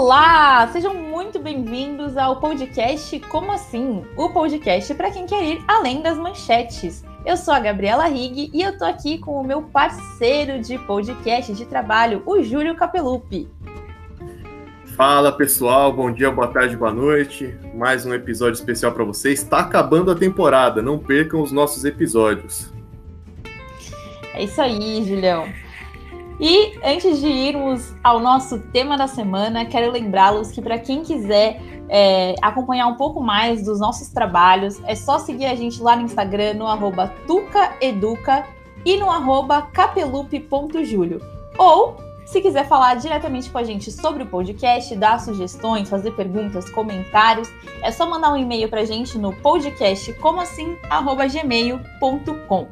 Olá! Sejam muito bem-vindos ao podcast Como Assim? O podcast para quem quer ir além das manchetes. Eu sou a Gabriela Higge e eu tô aqui com o meu parceiro de podcast de trabalho, o Júlio Capelupi. Fala, pessoal! Bom dia, boa tarde, boa noite. Mais um episódio especial para vocês. Tá acabando a temporada, não percam os nossos episódios. É isso aí, Julião. E antes de irmos ao nosso tema da semana, quero lembrá-los que para quem quiser acompanhar um pouco mais dos nossos trabalhos, é só seguir a gente lá no Instagram, no @tucaeduca e no @capelupi.julio. Ou, se quiser falar diretamente com a gente sobre o podcast, dar sugestões, fazer perguntas, comentários, é só mandar um e-mail para a gente no podcastcomoassim@gmail.com.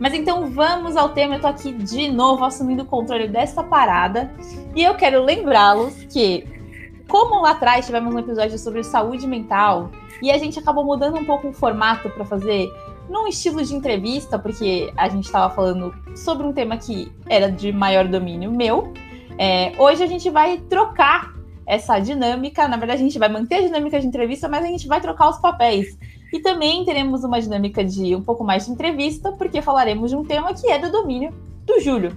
Mas então vamos ao tema, eu tô aqui de novo assumindo o controle dessa parada e eu quero lembrá-los que, como lá atrás tivemos um episódio sobre saúde mental e a gente acabou mudando um pouco o formato para fazer num estilo de entrevista, porque a gente estava falando sobre um tema que era de maior domínio meu, hoje a gente vai trocar essa dinâmica, na verdade a gente vai manter a dinâmica de entrevista, mas a gente vai trocar os papéis. E também teremos uma dinâmica de um pouco mais de entrevista, porque falaremos de um tema que é do domínio do Júlio.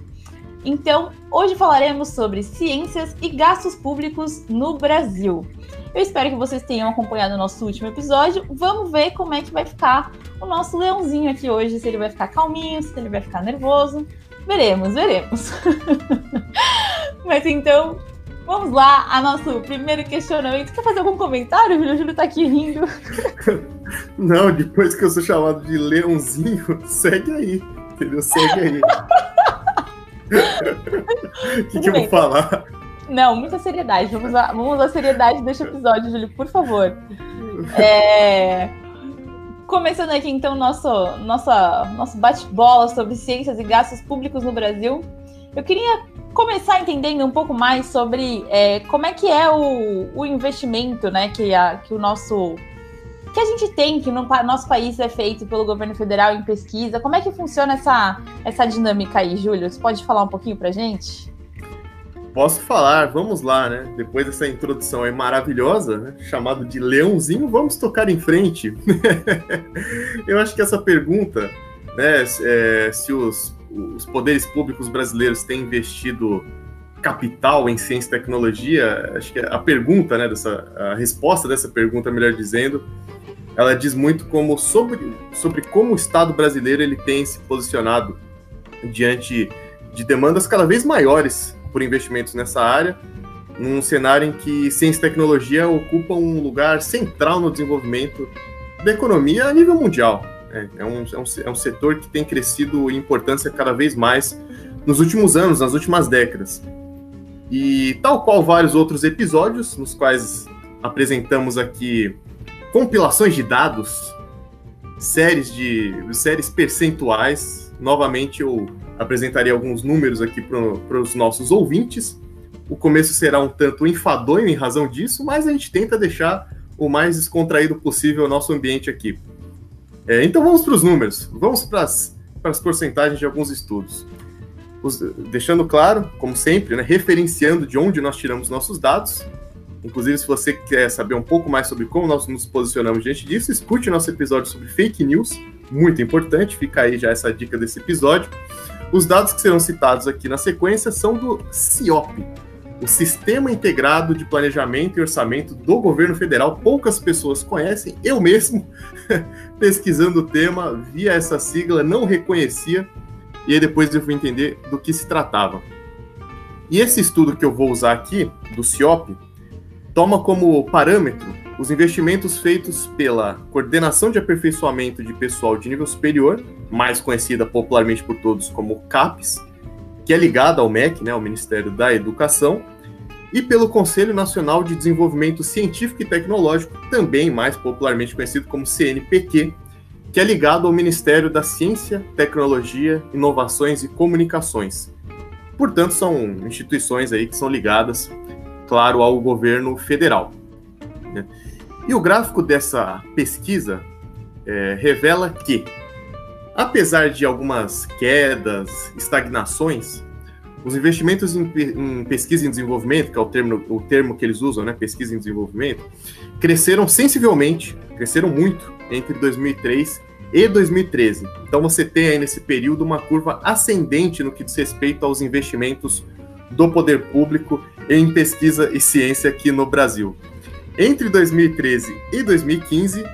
Então, hoje falaremos sobre ciências e gastos públicos no Brasil. Eu espero que vocês tenham acompanhado o nosso último episódio. Vamos ver como é que vai ficar o nosso leãozinho aqui hoje, se ele vai ficar calminho, se ele vai ficar nervoso. Veremos. Mas então, vamos lá a nosso primeiro questionamento. Quer fazer algum comentário? O Júlio tá aqui rindo. Não, depois que eu sou chamado de leãozinho, segue aí, entendeu? Segue aí. O que eu vou falar? Não, muita seriedade. Vamos à seriedade deste episódio, Júlio, por favor. Começando aqui, então, nosso bate-bola sobre ciências e gastos públicos no Brasil. Eu queria começar entendendo um pouco mais sobre como é que é o investimento, né, que a gente tem, que no nosso país é feito pelo governo federal em pesquisa. Como é que funciona essa dinâmica aí, Júlio? Você pode falar um pouquinho pra gente? Posso falar, vamos lá, né? Depois dessa introdução aí maravilhosa, né? Chamado de leãozinho, vamos tocar em frente. Eu acho que essa pergunta, né, se os poderes públicos brasileiros têm investido capital em ciência e tecnologia, acho que a pergunta, né, a resposta dessa pergunta, melhor dizendo, ela diz muito como sobre como o Estado brasileiro ele tem se posicionado diante de demandas cada vez maiores por investimentos nessa área, num cenário em que ciência e tecnologia ocupam um lugar central no desenvolvimento da economia a nível mundial. É um setor que tem crescido em importância cada vez mais nos últimos anos, nas últimas décadas. E tal qual vários outros episódios, nos quais apresentamos aqui compilações de dados, séries percentuais. Novamente, eu apresentarei alguns números aqui para os nossos ouvintes. O começo será um tanto enfadonho em razão disso, mas a gente tenta deixar o mais descontraído possível o nosso ambiente aqui. Então vamos para os números, vamos para as porcentagens de alguns estudos. Deixando claro, como sempre, né, referenciando de onde nós tiramos nossos dados. Inclusive, se você quer saber um pouco mais sobre como nós nos posicionamos diante disso, escute nosso episódio sobre fake news, muito importante, fica aí já essa dica desse episódio. Os dados que serão citados aqui na sequência são do CIOPE, o Sistema Integrado de Planejamento e Orçamento do Governo Federal. Poucas pessoas conhecem, eu mesmo, pesquisando o tema, via essa sigla, não reconhecia, e aí depois eu fui entender do que se tratava. E esse estudo que eu vou usar aqui, do CIOPE, toma como parâmetro os investimentos feitos pela Coordenação de Aperfeiçoamento de Pessoal de Nível Superior, mais conhecida popularmente por todos como CAPES, que é ligada ao MEC, né, ao Ministério da Educação, e pelo Conselho Nacional de Desenvolvimento Científico e Tecnológico, também mais popularmente conhecido como CNPq, que é ligado ao Ministério da Ciência, Tecnologia, Inovações e Comunicações. Portanto, são instituições aí que são ligadas, claro, ao governo federal, né? E o gráfico dessa pesquisa revela que, apesar de algumas quedas, estagnações, Os investimentos em pesquisa e desenvolvimento, que é o termo que eles usam, né, pesquisa e desenvolvimento, cresceram sensivelmente, cresceram muito entre 2003 e 2013. Então você tem aí nesse período uma curva ascendente no que diz respeito aos investimentos do poder público em pesquisa e ciência aqui no Brasil. Entre 2013 e 2015,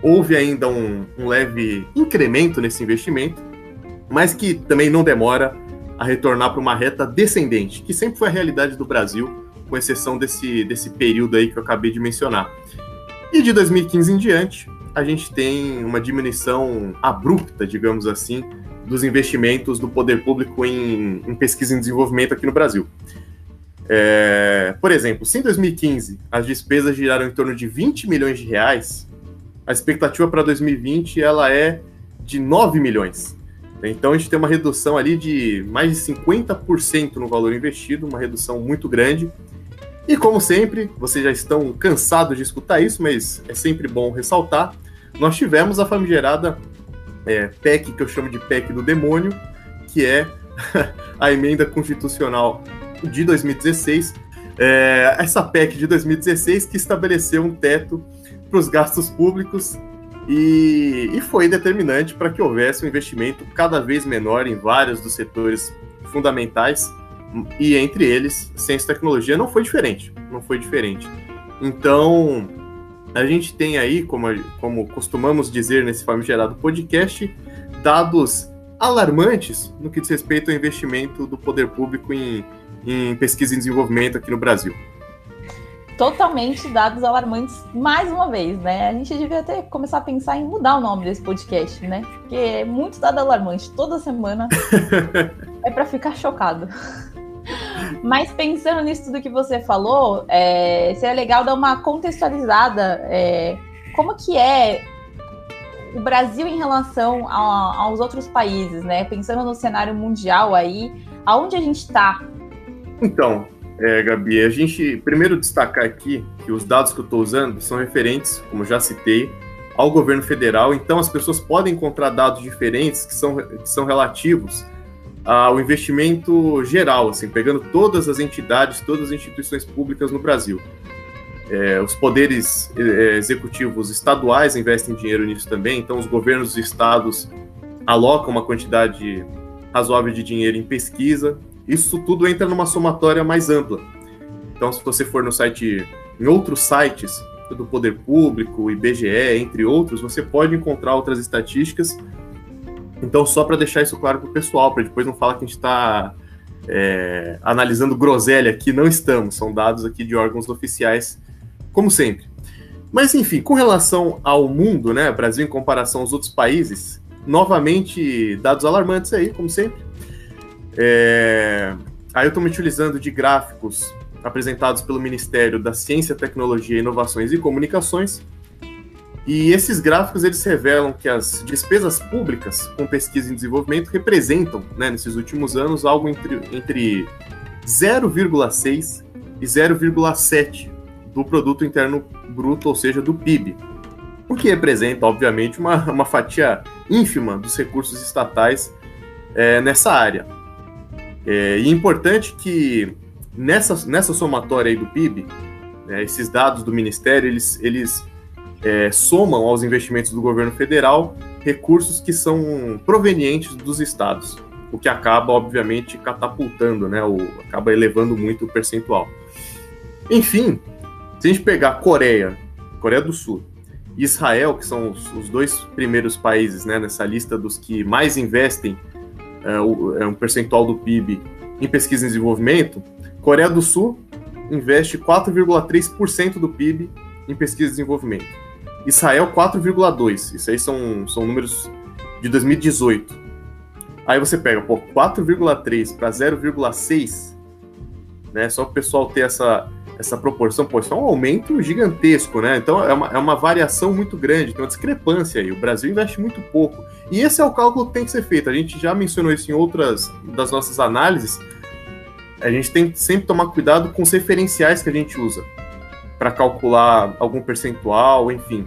houve ainda um leve incremento nesse investimento, mas que também não demora a retornar para uma reta descendente, que sempre foi a realidade do Brasil, com exceção desse período aí que eu acabei de mencionar. E de 2015 em diante, a gente tem uma diminuição abrupta, digamos assim, dos investimentos do poder público em pesquisa e desenvolvimento aqui no Brasil. Por exemplo, se em 2015 as despesas giraram em torno de R$20 milhões, a expectativa para 2020 ela é de R$9 milhões. Então, a gente tem uma redução ali de mais de 50% no valor investido, uma redução muito grande. E, como sempre, vocês já estão cansados de escutar isso, mas é sempre bom ressaltar, nós tivemos a famigerada PEC, que eu chamo de PEC do demônio, que é a emenda constitucional de 2016. Essa PEC de 2016 que estabeleceu um teto para os gastos públicos, e foi determinante para que houvesse um investimento cada vez menor em vários dos setores fundamentais, e entre eles, ciência e tecnologia não foi diferente. Então, a gente tem aí, como costumamos dizer nesse famigerado podcast, dados alarmantes no que diz respeito ao investimento do poder público em pesquisa e desenvolvimento aqui no Brasil. Totalmente dados alarmantes, mais uma vez, né? A gente devia até começar a pensar em mudar o nome desse podcast, né? Porque é muito dado alarmante, toda semana é para ficar chocado. Mas pensando nisso tudo que você falou, seria legal dar uma contextualizada, como que é o Brasil em relação aos outros países, né? Pensando no cenário mundial aí, aonde a gente está? Então, Gabi, a gente primeiro destacar aqui que os dados que eu estou usando são referentes, como já citei, ao governo federal, então as pessoas podem encontrar dados diferentes que são relativos ao investimento geral, assim, pegando todas as entidades, todas as instituições públicas no Brasil. Os poderes executivos estaduais investem dinheiro nisso também, então os governos dos estados alocam uma quantidade razoável de dinheiro em pesquisa. Isso tudo entra numa somatória mais ampla. Então, se você for no site, em outros sites do Poder Público, IBGE, entre outros, você pode encontrar outras estatísticas. Então, só para deixar isso claro para o pessoal, para depois não falar que a gente está analisando groselha aqui, não estamos, são dados aqui de órgãos oficiais, como sempre. Mas, enfim, com relação ao mundo, né, Brasil em comparação aos outros países, novamente, dados alarmantes aí, como sempre. Aí eu estou me utilizando de gráficos apresentados pelo Ministério da Ciência, Tecnologia, Inovações e Comunicações, e esses gráficos eles revelam que as despesas públicas com pesquisa e desenvolvimento representam, né, nesses últimos anos, algo entre 0,6 e 0,7 do Produto Interno Bruto, ou seja, do PIB, o que representa, obviamente, uma fatia ínfima dos recursos estatais nessa área. E é importante que nessa somatória aí do PIB, esses dados do Ministério, eles somam aos investimentos do governo federal recursos que são provenientes dos estados, o que acaba, obviamente, catapultando, né, ou acaba elevando muito o percentual. Enfim, se a gente pegar Coreia do Sul e Israel, que são os dois primeiros países, né, nessa lista dos que mais investem um percentual do PIB em pesquisa e desenvolvimento, Coreia do Sul investe 4,3% do PIB em pesquisa e desenvolvimento. Israel, 4,2%. Isso aí são números de 2018. Aí você pega, 4,3% para 0,6%, né? Só para o pessoal ter essa proporção, isso é um aumento gigantesco, né? Então é uma variação muito grande, tem uma discrepância aí, o Brasil investe muito pouco, e esse é o cálculo que tem que ser feito. A gente já mencionou isso em outras das nossas análises, a gente tem que sempre tomar cuidado com os referenciais que a gente usa para calcular algum percentual, enfim.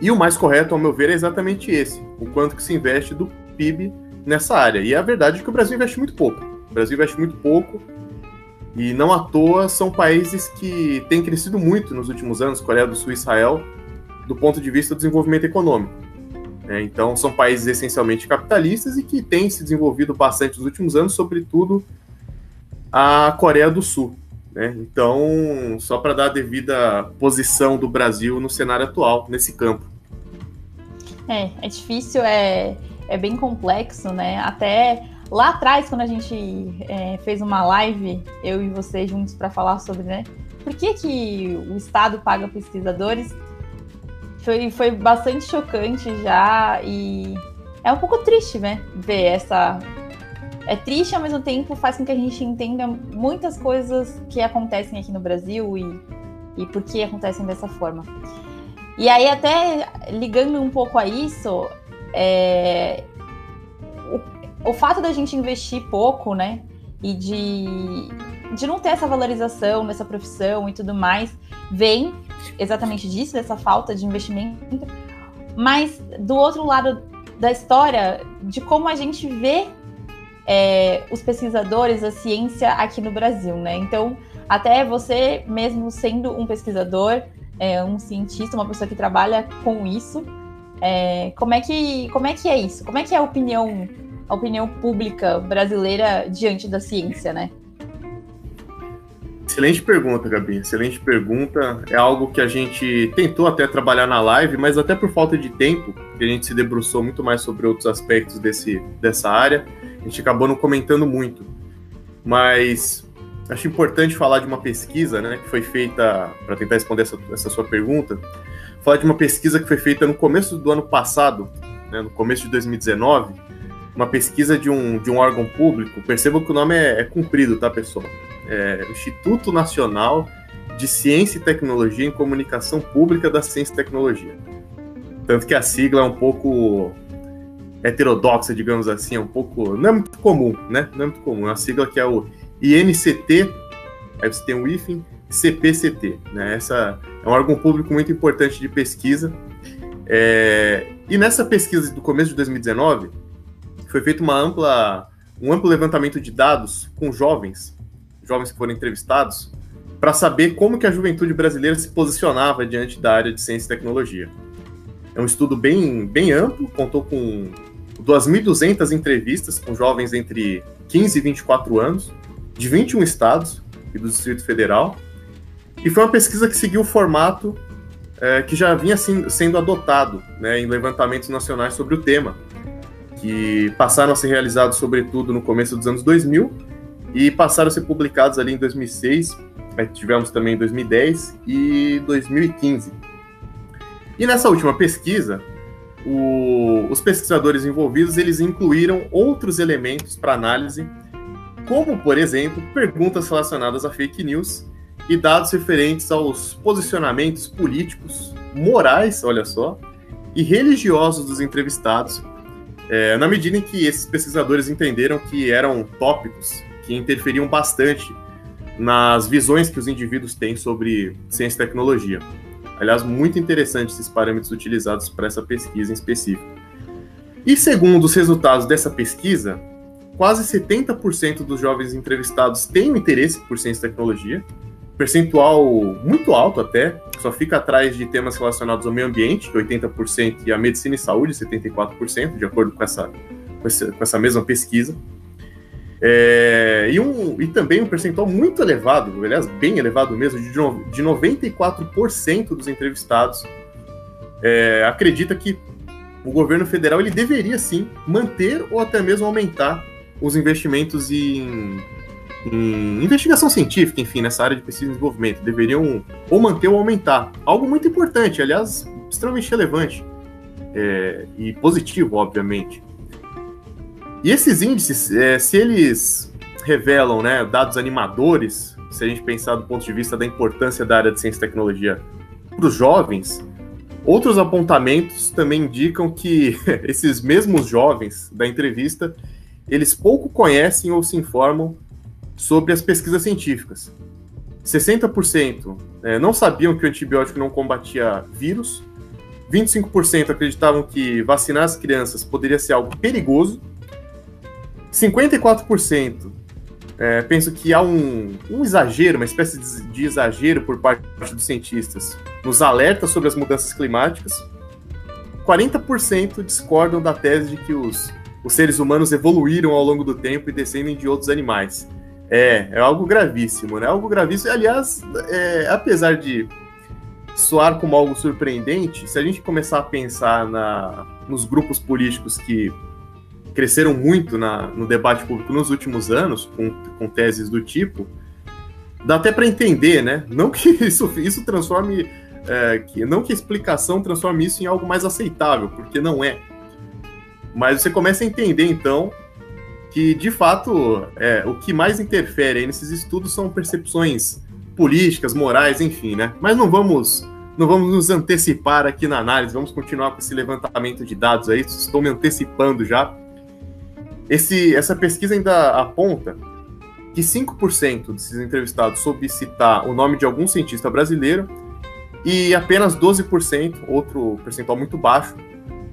E o mais correto, ao meu ver, é exatamente esse, o quanto que se investe do PIB nessa área, e a verdade é que o Brasil investe muito pouco. O Brasil investe muito pouco e não à toa são países que têm crescido muito nos últimos anos, Coreia do Sul e Israel, do ponto de vista do desenvolvimento econômico. Então, são países essencialmente capitalistas e que têm se desenvolvido bastante nos últimos anos, sobretudo a Coreia do Sul. Então, só para dar a devida posição do Brasil no cenário atual, nesse campo. É difícil, é bem complexo, né? Até lá atrás, quando a gente fez uma live, eu e você juntos, para falar sobre, né, por que o Estado paga pesquisadores, foi bastante chocante já, e é um pouco triste, né, ver essa... É triste, ao mesmo tempo faz com que a gente entenda muitas coisas que acontecem aqui no Brasil e por que acontecem dessa forma. E aí, até ligando um pouco a isso, o fato da gente investir pouco, né, e de não ter essa valorização dessa profissão e tudo mais, vem exatamente disso, dessa falta de investimento. Mas do outro lado da história, de como a gente vê os pesquisadores, a ciência aqui no Brasil, né? Então, até você mesmo sendo um pesquisador, um cientista, uma pessoa que trabalha com isso, como é que é isso? Como é que é a opinião pública brasileira diante da ciência, né? Excelente pergunta, Gabi, excelente pergunta. É algo que a gente tentou até trabalhar na live, mas até por falta de tempo, que a gente se debruçou muito mais sobre outros aspectos dessa área, a gente acabou não comentando muito. Mas acho importante falar de uma pesquisa, né, que foi feita, para tentar responder essa sua pergunta, falar de uma pesquisa que foi feita no começo do ano passado, né, no começo de 2019, uma pesquisa de um órgão público. Percebam que o nome é comprido, tá, pessoal? Instituto Nacional de Ciência e Tecnologia em Comunicação Pública da Ciência e Tecnologia. Tanto que a sigla é um pouco heterodoxa, digamos assim, é um pouco... Não é muito comum, né? Não é muito comum. É uma sigla que é o INCT, aí você tem o INCT-CPCT, né? Essa é um órgão público muito importante de pesquisa. E nessa pesquisa do começo de 2019, foi feito um amplo levantamento de dados com jovens que foram entrevistados, para saber como que a juventude brasileira se posicionava diante da área de ciência e tecnologia. É um estudo bem, bem amplo, contou com 2.200 entrevistas com jovens entre 15 e 24 anos, de 21 estados e do Distrito Federal, e foi uma pesquisa que seguiu o formato que já vinha sendo adotado, né, em levantamentos nacionais sobre o tema, que passaram a ser realizados sobretudo no começo dos anos 2000, e passaram a ser publicados ali em 2006, tivemos também em 2010 e 2015. E nessa última pesquisa, os pesquisadores envolvidos, eles incluíram outros elementos para análise, como, por exemplo, perguntas relacionadas a fake news e dados referentes aos posicionamentos políticos, morais, olha só, e religiosos dos entrevistados, na medida em que esses pesquisadores entenderam que eram tópicos que interferiam bastante nas visões que os indivíduos têm sobre ciência e tecnologia. Aliás, muito interessante esses parâmetros utilizados para essa pesquisa em específico. E segundo os resultados dessa pesquisa, quase 70% dos jovens entrevistados têm um interesse por ciência e tecnologia, percentual muito alto até, só fica atrás de temas relacionados ao meio ambiente, 80%, e à medicina e saúde, 74%, de acordo com essa mesma pesquisa. E também um percentual muito elevado, aliás, bem elevado mesmo, de 94% dos entrevistados acredita que o governo federal ele deveria sim manter ou até mesmo aumentar os investimentos em investigação científica, enfim, nessa área de pesquisa e desenvolvimento. Deveriam ou manter ou aumentar. Algo muito importante, aliás, extremamente relevante e positivo, obviamente. E esses índices, se eles revelam, né, dados animadores, se a gente pensar do ponto de vista da importância da área de ciência e tecnologia para os jovens, outros apontamentos também indicam que esses mesmos jovens da entrevista, eles pouco conhecem ou se informam sobre as pesquisas científicas. 60% não sabiam que o antibiótico não combatia vírus, 25% acreditavam que vacinar as crianças poderia ser algo perigoso, 54% penso que há um exagero, uma espécie de exagero por parte dos cientistas nos alertas sobre as mudanças climáticas. 40% discordam da tese de que os seres humanos evoluíram ao longo do tempo e descendem de outros animais. É algo gravíssimo, né? Algo gravíssimo. Aliás, apesar de soar como algo surpreendente, se a gente começar a pensar nos grupos políticos que cresceram muito no debate público nos últimos anos, com teses do tipo, dá até para entender, né? Não que isso transforme... não que a explicação transforme isso em algo mais aceitável, porque não é. Mas você começa a entender, então, que, de fato, o que mais interfere aí nesses estudos são percepções políticas, morais, enfim, né? Mas não vamos nos antecipar aqui na análise, vamos continuar com esse levantamento de dados aí, estou me antecipando já. Essa pesquisa ainda aponta que 5% desses entrevistados soube citar o nome de algum cientista brasileiro e apenas 12%, outro percentual muito baixo,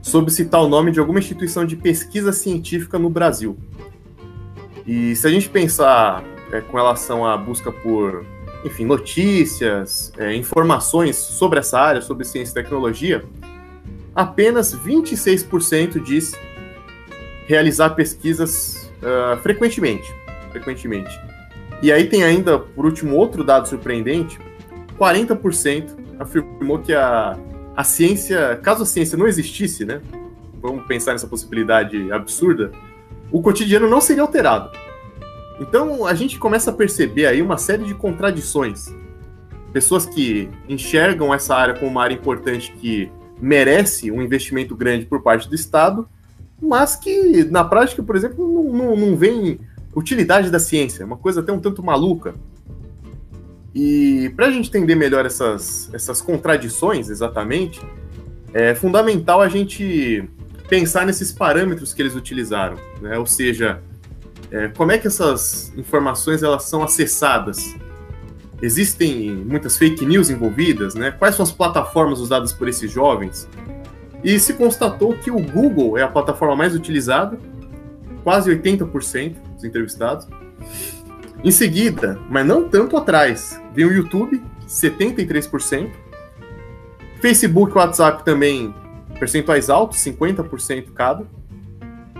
soube citar o nome de alguma instituição de pesquisa científica no Brasil. E se a gente pensar com relação à busca por, enfim, notícias, informações sobre essa área, sobre ciência e tecnologia, apenas 26% diz realizar pesquisas frequentemente. E aí tem ainda, por último, outro dado surpreendente: 40% afirmou que a ciência, caso a ciência não existisse, né? Vamos pensar nessa possibilidade absurda, o cotidiano não seria alterado. Então, a gente começa a perceber aí uma série de contradições. Pessoas que enxergam essa área como uma área importante que merece um investimento grande por parte do Estado, mas que, na prática, por exemplo, não vem utilidade da ciência. É uma coisa até um tanto maluca. E para a gente entender melhor essas contradições, exatamente, é fundamental a gente pensar nesses parâmetros que eles utilizaram, né? Ou seja, como é que essas informações elas são acessadas? Existem muitas fake news envolvidas, né? Quais são as plataformas usadas por esses jovens? E se constatou que o Google é a plataforma mais utilizada, quase 80% dos entrevistados. Em seguida, mas não tanto atrás, vem o YouTube, 73%. Facebook e WhatsApp também, percentuais altos, 50% cada.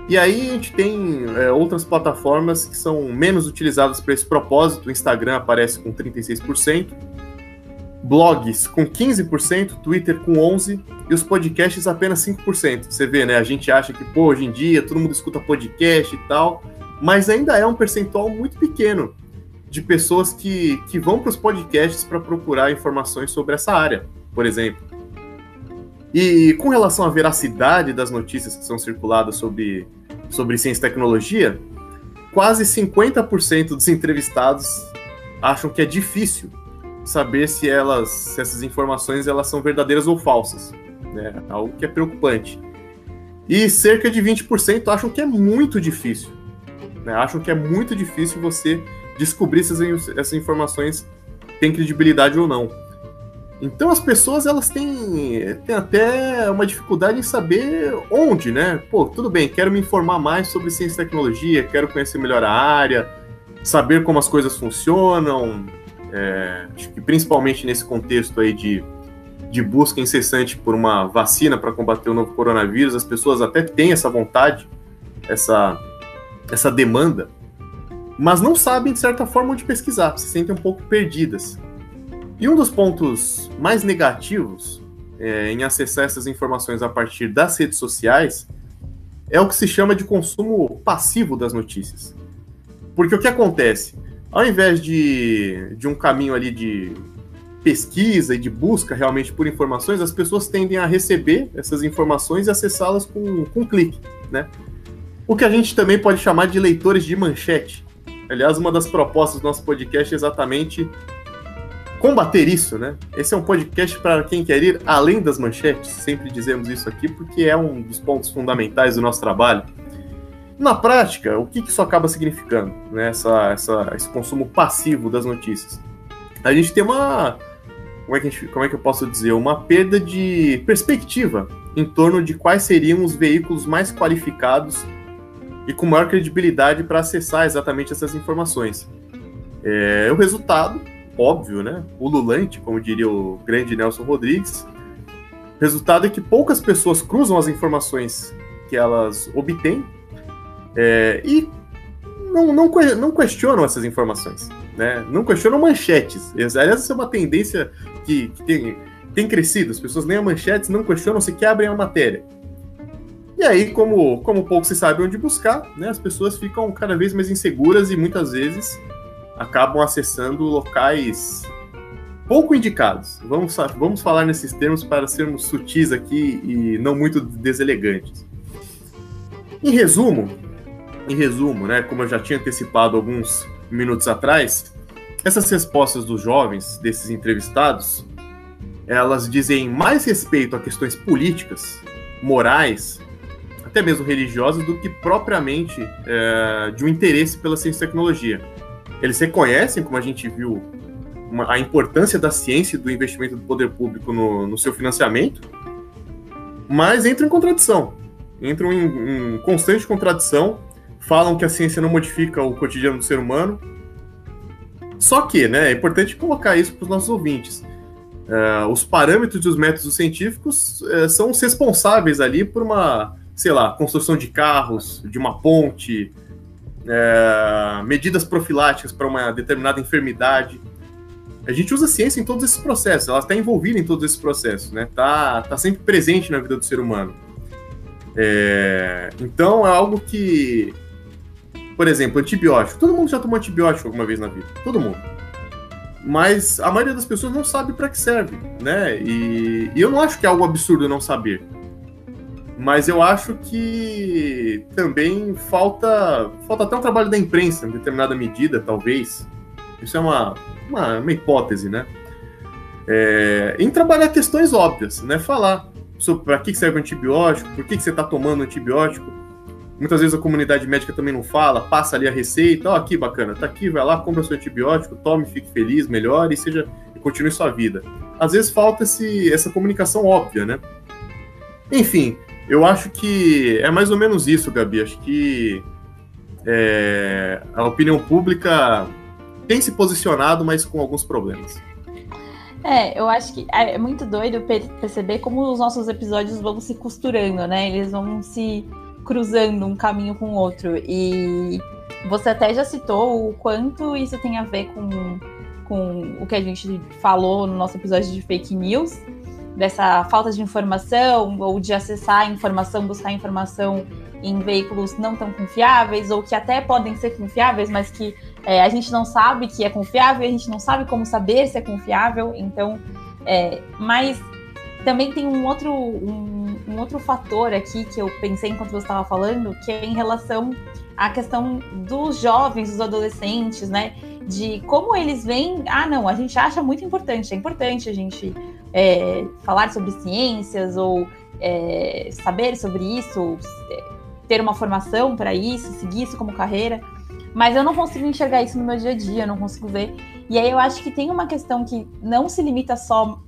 E aí a gente tem outras plataformas que são menos utilizadas para esse propósito. O Instagram aparece com 36%, blogs com 15%, Twitter com 11% e os podcasts apenas 5%. Você vê, né? A gente acha que, hoje em dia todo mundo escuta podcast e tal, mas ainda é um percentual muito pequeno de pessoas que vão para os podcasts para procurar informações sobre essa área, por exemplo. E com relação à veracidade das notícias que são circuladas sobre ciência e tecnologia, quase 50% dos entrevistados acham que é difícil saber se essas informações elas são verdadeiras ou falsas, né? Algo que é preocupante. E cerca de 20% acham que é muito difícil. Acham que é muito difícil você descobrir se essas informações têm credibilidade ou não. Então as pessoas elas têm até uma dificuldade em saber onde, né? Tudo bem, quero me informar mais sobre ciência e tecnologia, quero conhecer melhor a área, saber como as coisas funcionam, acho que principalmente nesse contexto aí de busca incessante por uma vacina para combater o novo coronavírus, as pessoas até têm essa vontade, essa demanda, mas não sabem, de certa forma, onde pesquisar, se sentem um pouco perdidas. E um dos pontos mais negativos em acessar essas informações a partir das redes sociais é o que se chama de consumo passivo das notícias. Porque o que acontece? Ao invés de um caminho ali de pesquisa e de busca realmente por informações, as pessoas tendem a receber essas informações e acessá-las com um clique, né? O que a gente também pode chamar de leitores de manchete. Aliás, uma das propostas do nosso podcast é exatamente combater isso, né? Esse é um podcast para quem quer ir além das manchetes, sempre dizemos isso aqui, porque é um dos pontos fundamentais do nosso trabalho. Na prática, o que isso acaba significando, né? Esse consumo passivo das notícias? A gente tem uma... como é que eu posso dizer? Uma perda de perspectiva em torno de quais seriam os veículos mais qualificados e com maior credibilidade para acessar exatamente essas informações. O resultado, óbvio, né? Ululante, como diria o grande Nelson Rodrigues, o resultado é que poucas pessoas cruzam as informações que elas obtêm e não questionam essas informações, né? Não questionam manchetes. Aliás, essa é uma tendência que tem crescido. As pessoas leem manchetes, não questionam, sequer abrem a matéria. E aí, como pouco se sabe onde buscar, né, as pessoas ficam cada vez mais inseguras e muitas vezes acabam acessando locais pouco indicados. Vamos falar nesses termos para sermos sutis aqui e não muito deselegantes. Em resumo, né, como eu já tinha antecipado alguns minutos atrás, essas respostas dos jovens, desses entrevistados, elas dizem mais respeito a questões políticas, morais, até mesmo religiosas, do que propriamente de um interesse pela ciência e tecnologia. Eles reconhecem, como a gente viu, a importância da ciência e do investimento do poder público no seu financiamento, mas entram em contradição, entram em constante contradição. Falam que a ciência não modifica o cotidiano do ser humano. Só que, né, é importante colocar isso para os nossos ouvintes. Os parâmetros e os métodos científicos são os responsáveis ali por uma, sei lá, construção de carros, de uma ponte, medidas profiláticas para uma determinada enfermidade. A gente usa a ciência em todos esses processos, ela está envolvida em todos esses processos, né? Tá sempre presente na vida do ser humano. Então é algo que... Por exemplo, antibiótico. Todo mundo já tomou antibiótico alguma vez na vida. Todo mundo. Mas a maioria das pessoas não sabe para que serve, né? E eu não acho que é algo absurdo não saber. Mas eu acho que também falta até um trabalho da imprensa, em determinada medida, talvez. Isso é uma hipótese, né? Em trabalhar questões óbvias, né? Falar sobre para que serve o antibiótico, por que você está tomando antibiótico. Muitas vezes a comunidade médica também não fala, passa ali a receita, ó, aqui, bacana, tá aqui, vai lá, compra seu antibiótico, tome, fique feliz, melhore e continue sua vida. Às vezes falta essa comunicação óbvia, né? Enfim, eu acho que é mais ou menos isso, Gabi. Acho que a opinião pública tem se posicionado, mas com alguns problemas. Eu acho que é muito doido perceber como os nossos episódios vão se costurando, né? Eles vão se cruzando um caminho com o outro. E você até já citou o quanto isso tem a ver com o que a gente falou no nosso episódio de fake news, dessa falta de informação, ou de acessar a informação, buscar informação em veículos não tão confiáveis, ou que até podem ser confiáveis, mas que a gente não sabe que é confiável, a gente não sabe como saber se é confiável. Então, mas também tem um outro fator aqui que eu pensei enquanto você estava falando, que é em relação à questão dos jovens, dos adolescentes, né? De como eles veem... a gente acha muito importante. É importante a gente falar sobre ciências ou saber sobre isso, ou ter uma formação para isso, seguir isso como carreira. Mas eu não consigo enxergar isso no meu dia a dia, eu não consigo ver. E aí eu acho que tem uma questão que não se limita só...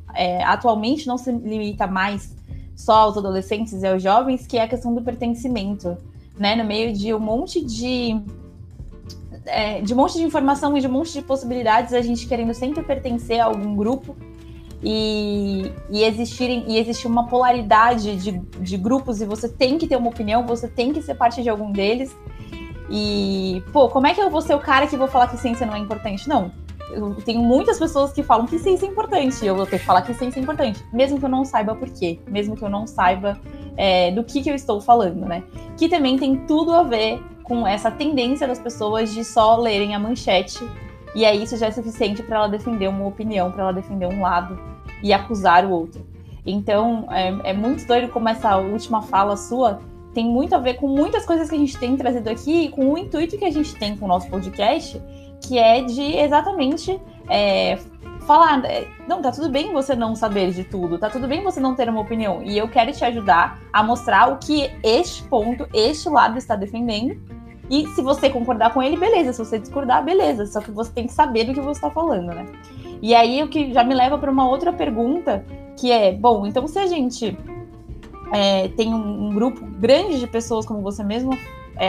atualmente não se limita mais só aos adolescentes e aos jovens, que é a questão do pertencimento, né? No meio de um monte de informação e de um monte de possibilidades, a gente querendo sempre pertencer a algum grupo e existir uma polaridade de grupos, e você tem que ter uma opinião, você tem que ser parte de algum deles. E, como é que eu vou ser o cara que vou falar que ciência não é importante? Não. Eu tenho muitas pessoas que falam que ciência é importante, eu vou ter que falar que ciência é importante, mesmo que eu não saiba por quê, mesmo que eu não saiba do que eu estou falando, né? Que também tem tudo a ver com essa tendência das pessoas de só lerem a manchete, e aí isso já é suficiente para ela defender uma opinião, para ela defender um lado e acusar o outro. Então, é muito doido como essa última fala sua tem muito a ver com muitas coisas que a gente tem trazido aqui e com o intuito que a gente tem com o nosso podcast, que é de exatamente falar, não, tá tudo bem você não saber de tudo, tá tudo bem você não ter uma opinião, e eu quero te ajudar a mostrar o que este ponto, este lado está defendendo, e se você concordar com ele, beleza, se você discordar, beleza, só que você tem que saber do que você está falando, né? E aí o que já me leva para uma outra pergunta, que é, então se a gente tem um grupo grande de pessoas, como você mesmo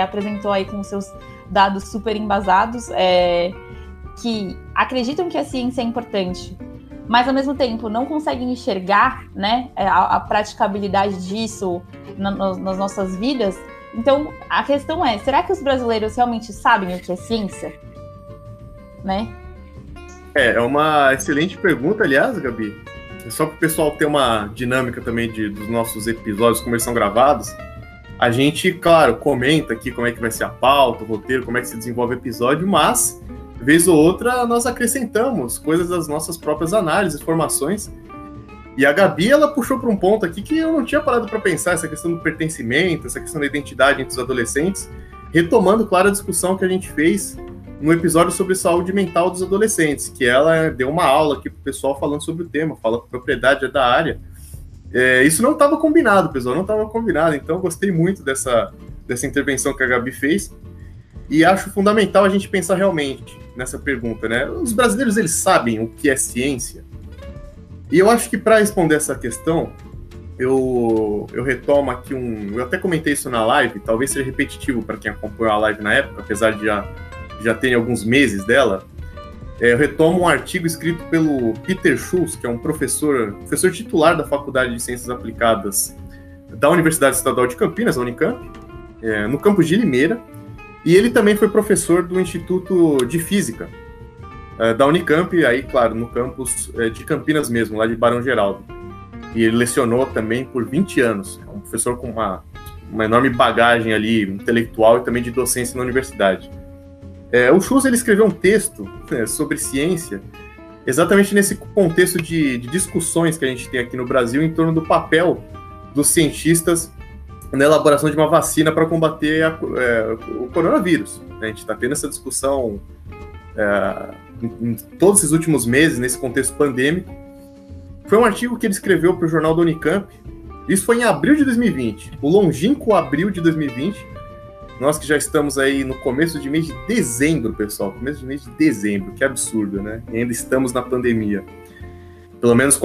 apresentou aí com seus dados super embasados, que acreditam que a ciência é importante, mas ao mesmo tempo não conseguem enxergar, né, a praticabilidade disso nas nossas vidas. Então, a questão é, será que os brasileiros realmente sabem o que é ciência? Né? É uma excelente pergunta, aliás, Gabi. Só para o pessoal ter uma dinâmica também dos nossos episódios, como eles são gravados, a gente, claro, comenta aqui como é que vai ser a pauta, o roteiro, como é que se desenvolve o episódio, mas, vez ou outra, nós acrescentamos coisas das nossas próprias análises, formações. E a Gabi, ela puxou para um ponto aqui que eu não tinha parado para pensar, essa questão do pertencimento, essa questão da identidade entre os adolescentes, retomando, claro, a discussão que a gente fez no episódio sobre saúde mental dos adolescentes, que ela deu uma aula aqui pro pessoal falando sobre o tema, fala com propriedade da área. Isso não estava combinado, pessoal, não estava combinado, então gostei muito dessa intervenção que a Gabi fez, e acho fundamental a gente pensar realmente nessa pergunta, né? Os brasileiros, eles sabem o que é ciência? E eu acho que para responder essa questão, eu retomo aqui eu até comentei isso na live, talvez seja repetitivo para quem acompanhou a live na época, apesar de já tem alguns meses dela, eu retomo um artigo escrito pelo Peter Schulz, que é um professor titular da Faculdade de Ciências Aplicadas da Universidade Estadual de Campinas, a Unicamp, no campus de Limeira, e ele também foi professor do Instituto de Física da Unicamp, e aí, claro, no campus de Campinas mesmo, lá de Barão Geraldo. E ele lecionou também por 20 anos, é um professor com uma enorme bagagem ali, intelectual e também de docência na universidade. O Schulz, ele escreveu um texto sobre ciência, exatamente nesse contexto de discussões que a gente tem aqui no Brasil em torno do papel dos cientistas na elaboração de uma vacina para combater o coronavírus. A gente está tendo essa discussão em todos esses últimos meses, nesse contexto pandêmico. Foi um artigo que ele escreveu para o jornal da Unicamp, isso foi em abril de 2020, o longínquo abril de 2020, nós que já estamos aí no começo de mês de dezembro, pessoal, começo de mês de dezembro, que absurdo, né? E ainda estamos na pandemia. Pelo menos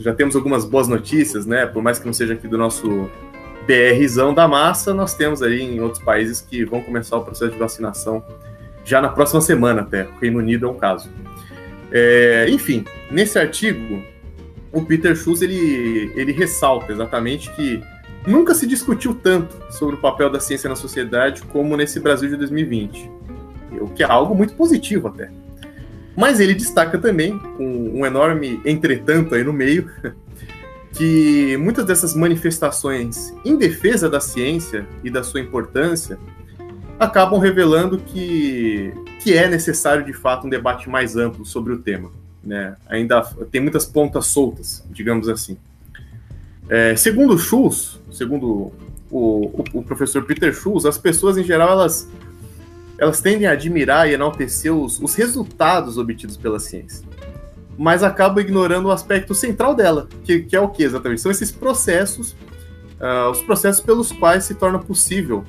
já temos algumas boas notícias, né? Por mais que não seja aqui do nosso BRzão da massa, nós temos aí em outros países que vão começar o processo de vacinação já na próxima semana até, o Reino Unido é um caso. Enfim, nesse artigo, o Peter Schulz, ele ressalta exatamente que nunca se discutiu tanto sobre o papel da ciência na sociedade como nesse Brasil de 2020, o que é algo muito positivo até. Mas ele destaca também, com um enorme entretanto aí no meio, que muitas dessas manifestações em defesa da ciência e da sua importância acabam revelando que é necessário, de fato, um debate mais amplo sobre o tema, né? Ainda tem muitas pontas soltas, digamos assim. Segundo Schulz, segundo o professor Peter Schulz, as pessoas em geral elas tendem a admirar e enaltecer os resultados obtidos pela ciência, mas acabam ignorando o aspecto central dela, que é o que exatamente? São esses processos, os processos pelos quais se torna possível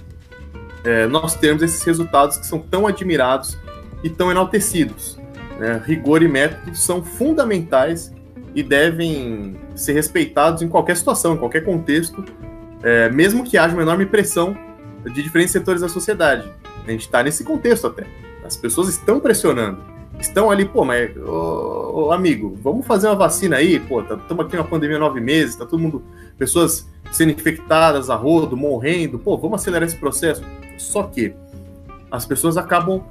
nós termos esses resultados que são tão admirados e tão enaltecidos, né? Rigor e método são fundamentais e devem ser respeitados em qualquer situação, em qualquer contexto, mesmo que haja uma enorme pressão de diferentes setores da sociedade. A gente está nesse contexto até. As pessoas estão pressionando, estão ali, pô, mas, ô, amigo, vamos fazer uma vacina aí, pô, estamos aqui numa pandemia há 9 meses, tá todo mundo, pessoas sendo infectadas a rodo, morrendo, pô, vamos acelerar esse processo. Só que as pessoas acabam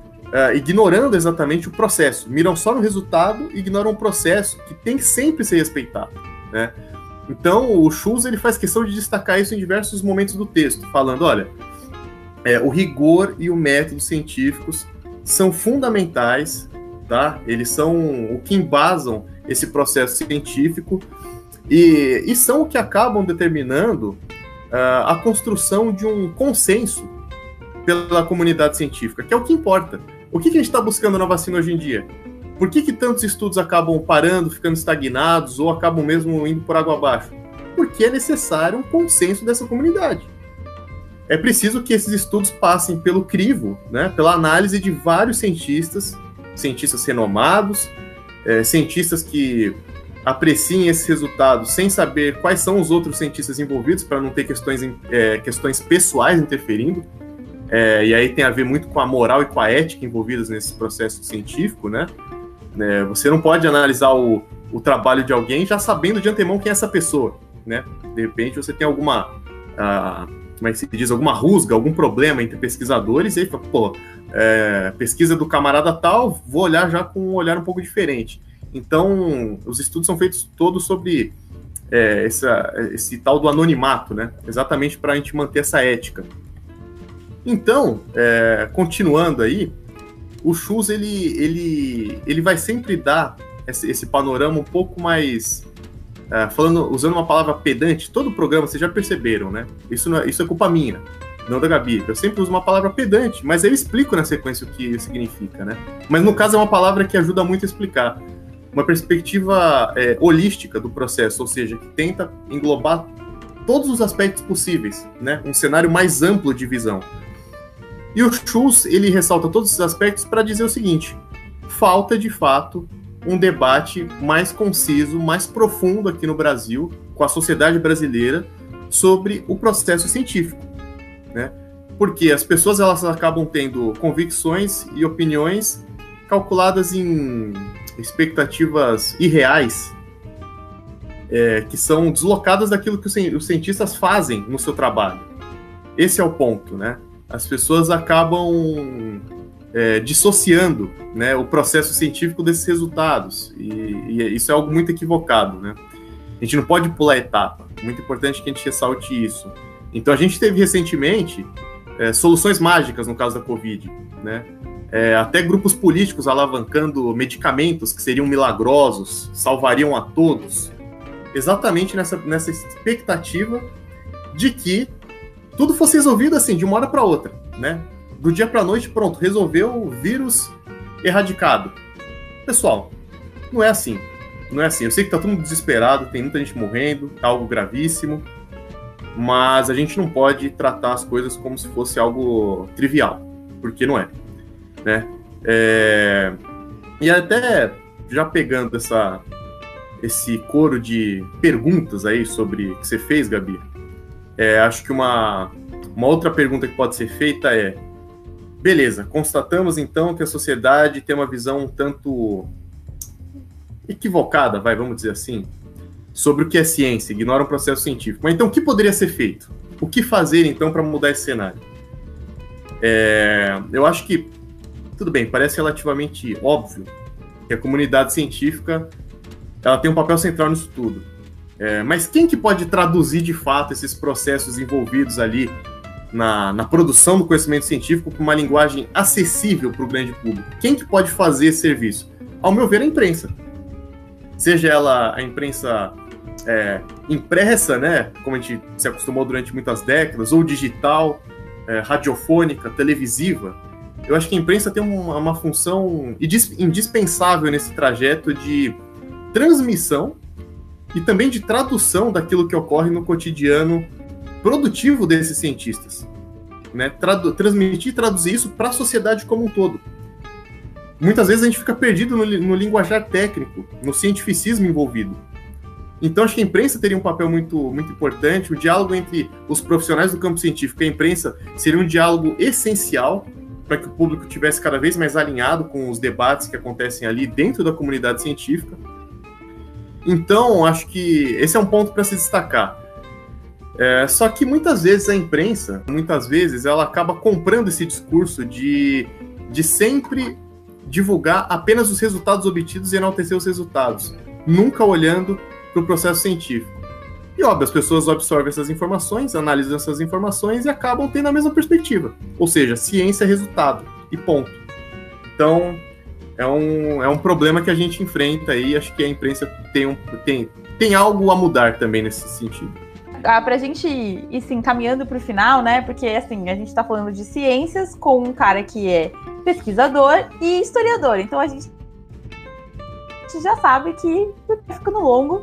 ignorando exatamente o processo, miram só no resultado e ignoram o processo que tem que sempre ser respeitado, né? Então o Schulz, ele faz questão de destacar isso em diversos momentos do texto, falando, olha, o rigor e o método científicos são fundamentais, tá? Eles são o que embasam esse processo científico e são o que acabam determinando a construção de um consenso pela comunidade científica, que é o que importa. O que a gente está buscando na vacina hoje em dia? Por que tantos estudos acabam parando, ficando estagnados ou acabam mesmo indo por água abaixo? Porque é necessário um consenso dessa comunidade. É preciso que esses estudos passem pelo crivo, né, pela análise de vários cientistas renomados, cientistas que apreciem esses resultados sem saber quais são os outros cientistas envolvidos para não ter questões pessoais interferindo. E aí tem a ver muito com a moral e com a ética envolvidas nesse processo científico, né? Você não pode analisar o trabalho de alguém já sabendo de antemão quem é essa pessoa, né? De repente você tem alguma... como é que se diz? Alguma rusga, algum problema entre pesquisadores, e aí fala, pô, pesquisa do camarada tal, vou olhar já com um olhar um pouco diferente. Então, os estudos são feitos todos sobre esse tal do anonimato, né? Exatamente para a gente manter essa ética. Então, continuando aí, o Schulz, ele vai sempre dar esse panorama um pouco mais... usando uma palavra pedante, todo o programa, vocês já perceberam, né? Isso é culpa minha, não da Gabi. Eu sempre uso uma palavra pedante, mas eu explico na sequência o que significa, né? Mas no caso é uma palavra que ajuda muito a explicar. Uma perspectiva holística do processo, ou seja, que tenta englobar todos os aspectos possíveis, né? Um cenário mais amplo de visão. E o Schulz, ele ressalta todos esses aspectos para dizer o seguinte: falta, de fato, um debate mais conciso, mais profundo aqui no Brasil, com a sociedade brasileira, sobre o processo científico, né? Porque as pessoas, elas acabam tendo convicções e opiniões calculadas em expectativas irreais, que são deslocadas daquilo que os cientistas fazem no seu trabalho. Esse é o ponto, né? As pessoas acabam... dissociando, né, o processo científico desses resultados, e isso é algo muito equivocado, né? A gente não pode pular etapa, é muito importante que a gente ressalte isso. Então a gente teve recentemente soluções mágicas no caso da Covid, né? Até grupos políticos alavancando medicamentos que seriam milagrosos, salvariam a todos, exatamente nessa expectativa de que tudo fosse resolvido assim, de uma hora para outra, né? Do dia para a noite, pronto, resolveu o vírus, erradicado. Pessoal, não é assim. Não é assim. Eu sei que tá todo mundo desesperado, tem muita gente morrendo, tá algo gravíssimo, mas a gente não pode tratar as coisas como se fosse algo trivial, porque não é, né? E até já pegando esse coro de perguntas aí sobre o que você fez, Gabi, acho que uma outra pergunta que pode ser feita é: beleza, constatamos então que a sociedade tem uma visão um tanto equivocada, vamos dizer assim, sobre o que é ciência, ignora o processo científico. Mas então o que poderia ser feito? O que fazer então para mudar esse cenário? Eu acho que, tudo bem, parece relativamente óbvio que a comunidade científica ela tem um papel central nisso tudo. Mas quem que pode traduzir de fato esses processos envolvidos ali na produção do conhecimento científico com uma linguagem acessível para o grande público? Quem que pode fazer esse serviço? Ao meu ver, a imprensa. Seja ela a imprensa impressa, né, como a gente se acostumou durante muitas décadas, ou digital, radiofônica, televisiva. Eu acho que a imprensa tem uma função indispensável nesse trajeto de transmissão e também de tradução daquilo que ocorre no cotidiano produtivo desses cientistas, né? Transmitir e traduzir isso para a sociedade como um todo. Muitas vezes a gente fica perdido no linguajar técnico, no cientificismo envolvido. Então acho que a imprensa teria um papel muito, muito importante. O diálogo entre os profissionais do campo científico e a imprensa seria um diálogo essencial para que o público tivesse cada vez mais alinhado com os debates que acontecem ali dentro da comunidade científica. Então acho que esse é um ponto para se destacar. Só que muitas vezes a imprensa, ela acaba comprando esse discurso de sempre divulgar apenas os resultados obtidos e enaltecer os resultados, nunca olhando para o processo científico. E, óbvio, as pessoas absorvem essas informações, analisam essas informações e acabam tendo a mesma perspectiva. Ou seja, ciência é resultado, e ponto. Então, é um problema que a gente enfrenta e acho que a imprensa tem algo a mudar também nesse sentido. Pra gente ir se encaminhando pro final, né? Porque, assim, a gente tá falando de ciências com um cara que é pesquisador e historiador. Então, a gente já sabe que tá ficando longo.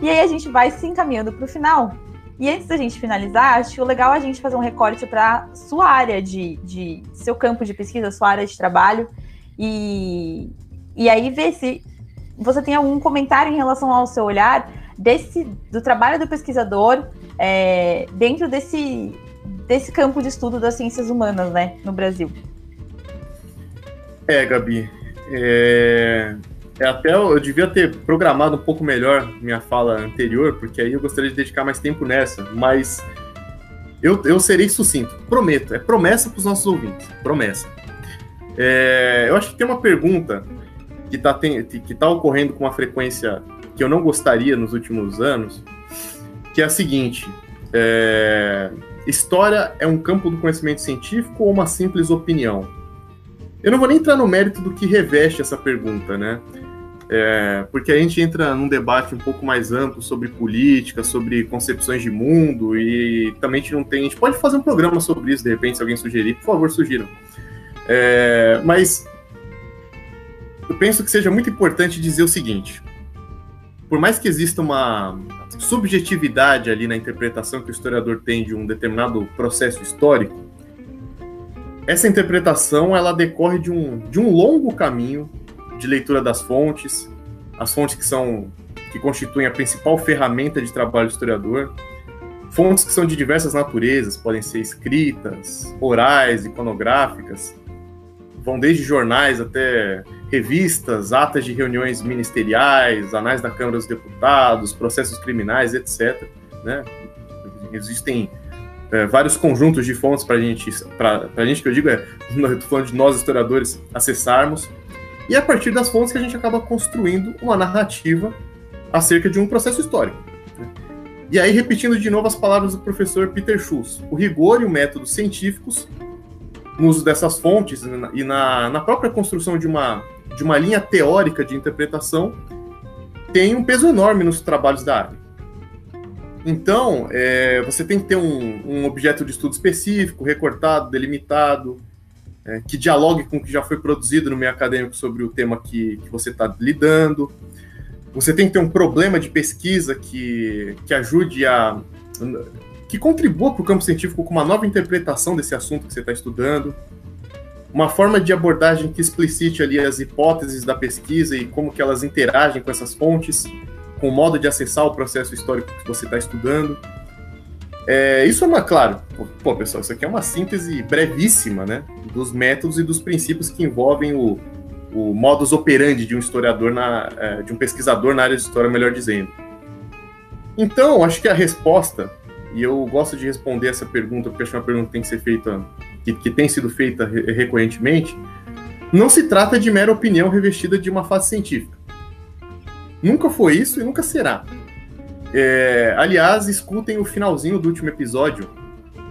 E aí, a gente vai se encaminhando pro final. E antes da gente finalizar, acho legal a gente fazer um recorte pra sua área de seu campo de pesquisa, sua área de trabalho. E aí, ver se você tem algum comentário em relação ao seu olhar do trabalho do pesquisador dentro desse campo de estudo das ciências humanas, né, no Brasil. É, Gabi, até eu devia ter programado um pouco melhor minha fala anterior, porque aí eu gostaria de dedicar mais tempo nessa, mas eu serei sucinto, prometo, é promessa para os nossos ouvintes, promessa. Eu acho que tem uma pergunta que está ocorrendo com uma frequência que eu não gostaria nos últimos anos, que é a seguinte, história é um campo do conhecimento científico ou uma simples opinião? Eu não vou nem entrar no mérito do que reveste essa pergunta, né? Porque a gente entra num debate um pouco mais amplo sobre política, sobre concepções de mundo, e também a gente pode fazer um programa sobre isso, de repente, se alguém sugerir, por favor, sugiram. Mas eu penso que seja muito importante dizer o seguinte, por mais que exista uma subjetividade ali na interpretação que o historiador tem de um determinado processo histórico, essa interpretação, ela decorre de um longo caminho de leitura das fontes, as fontes que constituem a principal ferramenta de trabalho do historiador, fontes que são de diversas naturezas, podem ser escritas, orais, iconográficas, vão desde jornais até revistas, atas de reuniões ministeriais, anais da Câmara dos Deputados, processos criminais, etc., né? Existem vários conjuntos de fontes para a gente, que eu digo, estou falando de nós historiadores, acessarmos, e a partir das fontes que a gente acaba construindo uma narrativa acerca de um processo histórico. E aí, repetindo de novo as palavras do professor Peter Schulz, o rigor e o método científicos no uso dessas fontes e na própria construção de uma linha teórica de interpretação tem um peso enorme nos trabalhos da área. Então, você tem que ter um objeto de estudo específico, recortado, delimitado, que dialogue com o que já foi produzido no meio acadêmico sobre o tema que você está lidando. Você tem que ter um problema de pesquisa que ajude que contribua para o campo científico com uma nova interpretação desse assunto que você está estudando. Uma forma de abordagem que explicite ali as hipóteses da pesquisa e como que elas interagem com essas fontes, com o modo de acessar o processo histórico que você está estudando. Isso é uma, claro, pô, pessoal, isso aqui é uma síntese brevíssima, né, dos métodos e dos princípios que envolvem o modus operandi de um historiador, de um pesquisador na área de história, melhor dizendo. Então, acho que a resposta, e eu gosto de responder essa pergunta, porque acho uma pergunta que tem que ser feita, que tem sido feita recorrentemente, não se trata de mera opinião revestida de uma face científica. Nunca foi isso e nunca será. Aliás, escutem o finalzinho do último episódio.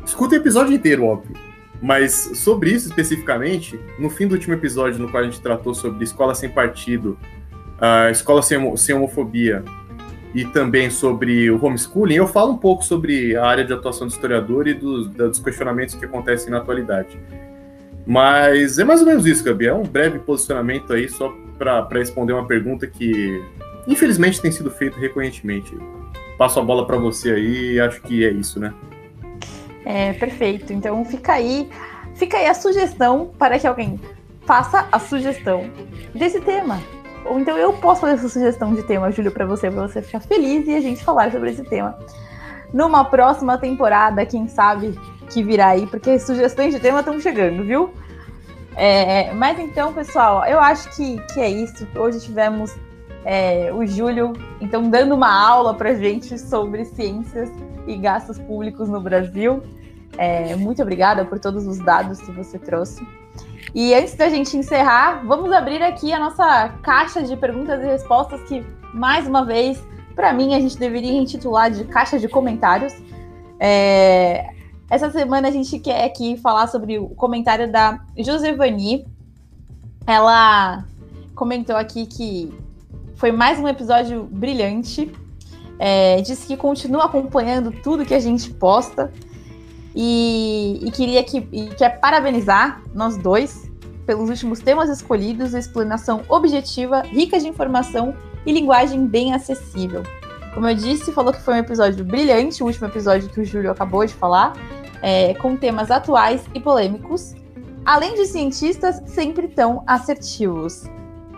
Escutem o episódio inteiro, óbvio. Mas sobre isso especificamente, no fim do último episódio, no qual a gente tratou sobre escola sem partido, a escola sem homofobia e também sobre o homeschooling, eu falo um pouco sobre a área de atuação do historiador e dos questionamentos que acontecem na atualidade. Mas é mais ou menos isso, Gabi. É um breve posicionamento aí só para responder uma pergunta que infelizmente tem sido feito recorrentemente. Passo a bola para você aí e acho que é isso, né? Perfeito. Então fica aí a sugestão para que alguém faça a sugestão desse tema. Ou então eu posso fazer essa sugestão de tema, Júlio, para você ficar feliz e a gente falar sobre esse tema numa próxima temporada, quem sabe, que virá aí, porque sugestões de tema estão chegando, viu? Mas então, pessoal, eu acho que é isso. Hoje tivemos o Júlio, então, dando uma aula para gente sobre ciências e gastos públicos no Brasil. Muito obrigada por todos os dados que você trouxe. E antes da gente encerrar, vamos abrir aqui a nossa caixa de perguntas e respostas que, mais uma vez, para mim, a gente deveria intitular de caixa de comentários. Essa semana a gente quer aqui falar sobre o comentário da Josevani. Ela comentou aqui que foi mais um episódio brilhante. Disse que continua acompanhando tudo que a gente posta. E queria quer parabenizar nós dois pelos últimos temas escolhidos, explanação objetiva, rica de informação e linguagem bem acessível. Como eu disse, falou que foi um episódio brilhante, o último episódio que o Júlio acabou de falar, com temas atuais e polêmicos. Além de cientistas, sempre tão assertivos.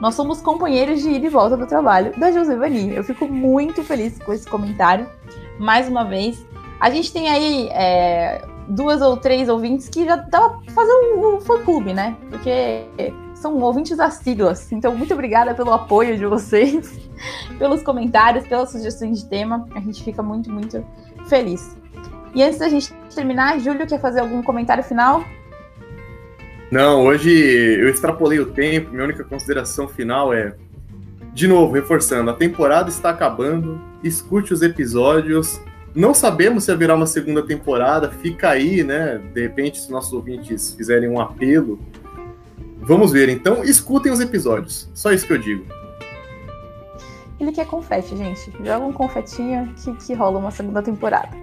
Nós somos companheiros de ida e volta do trabalho da Josevani. Eu fico muito feliz com esse comentário. Mais uma vez, a gente tem aí duas ou três ouvintes que já dava pra fazer um fã-clube, né? Porque são ouvintes assíduos. Então, muito obrigada pelo apoio de vocês, pelos comentários, pelas sugestões de tema. A gente fica muito, muito feliz. E antes da gente terminar, Júlio, quer fazer algum comentário final? Não, hoje eu extrapolei o tempo. Minha única consideração final é, de novo, reforçando, a temporada está acabando, escute os episódios. Não sabemos se haverá uma segunda temporada, fica aí, né? De repente, se nossos ouvintes fizerem um apelo, vamos ver. Então, escutem os episódios. Só isso que eu digo. Ele quer confete, gente. Joga um confetinho que rola uma segunda temporada.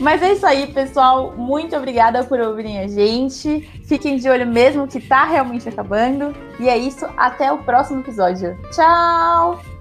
Mas é isso aí, pessoal. Muito obrigada por ouvirem a gente. Fiquem de olho mesmo que tá realmente acabando. E é isso. Até o próximo episódio. Tchau!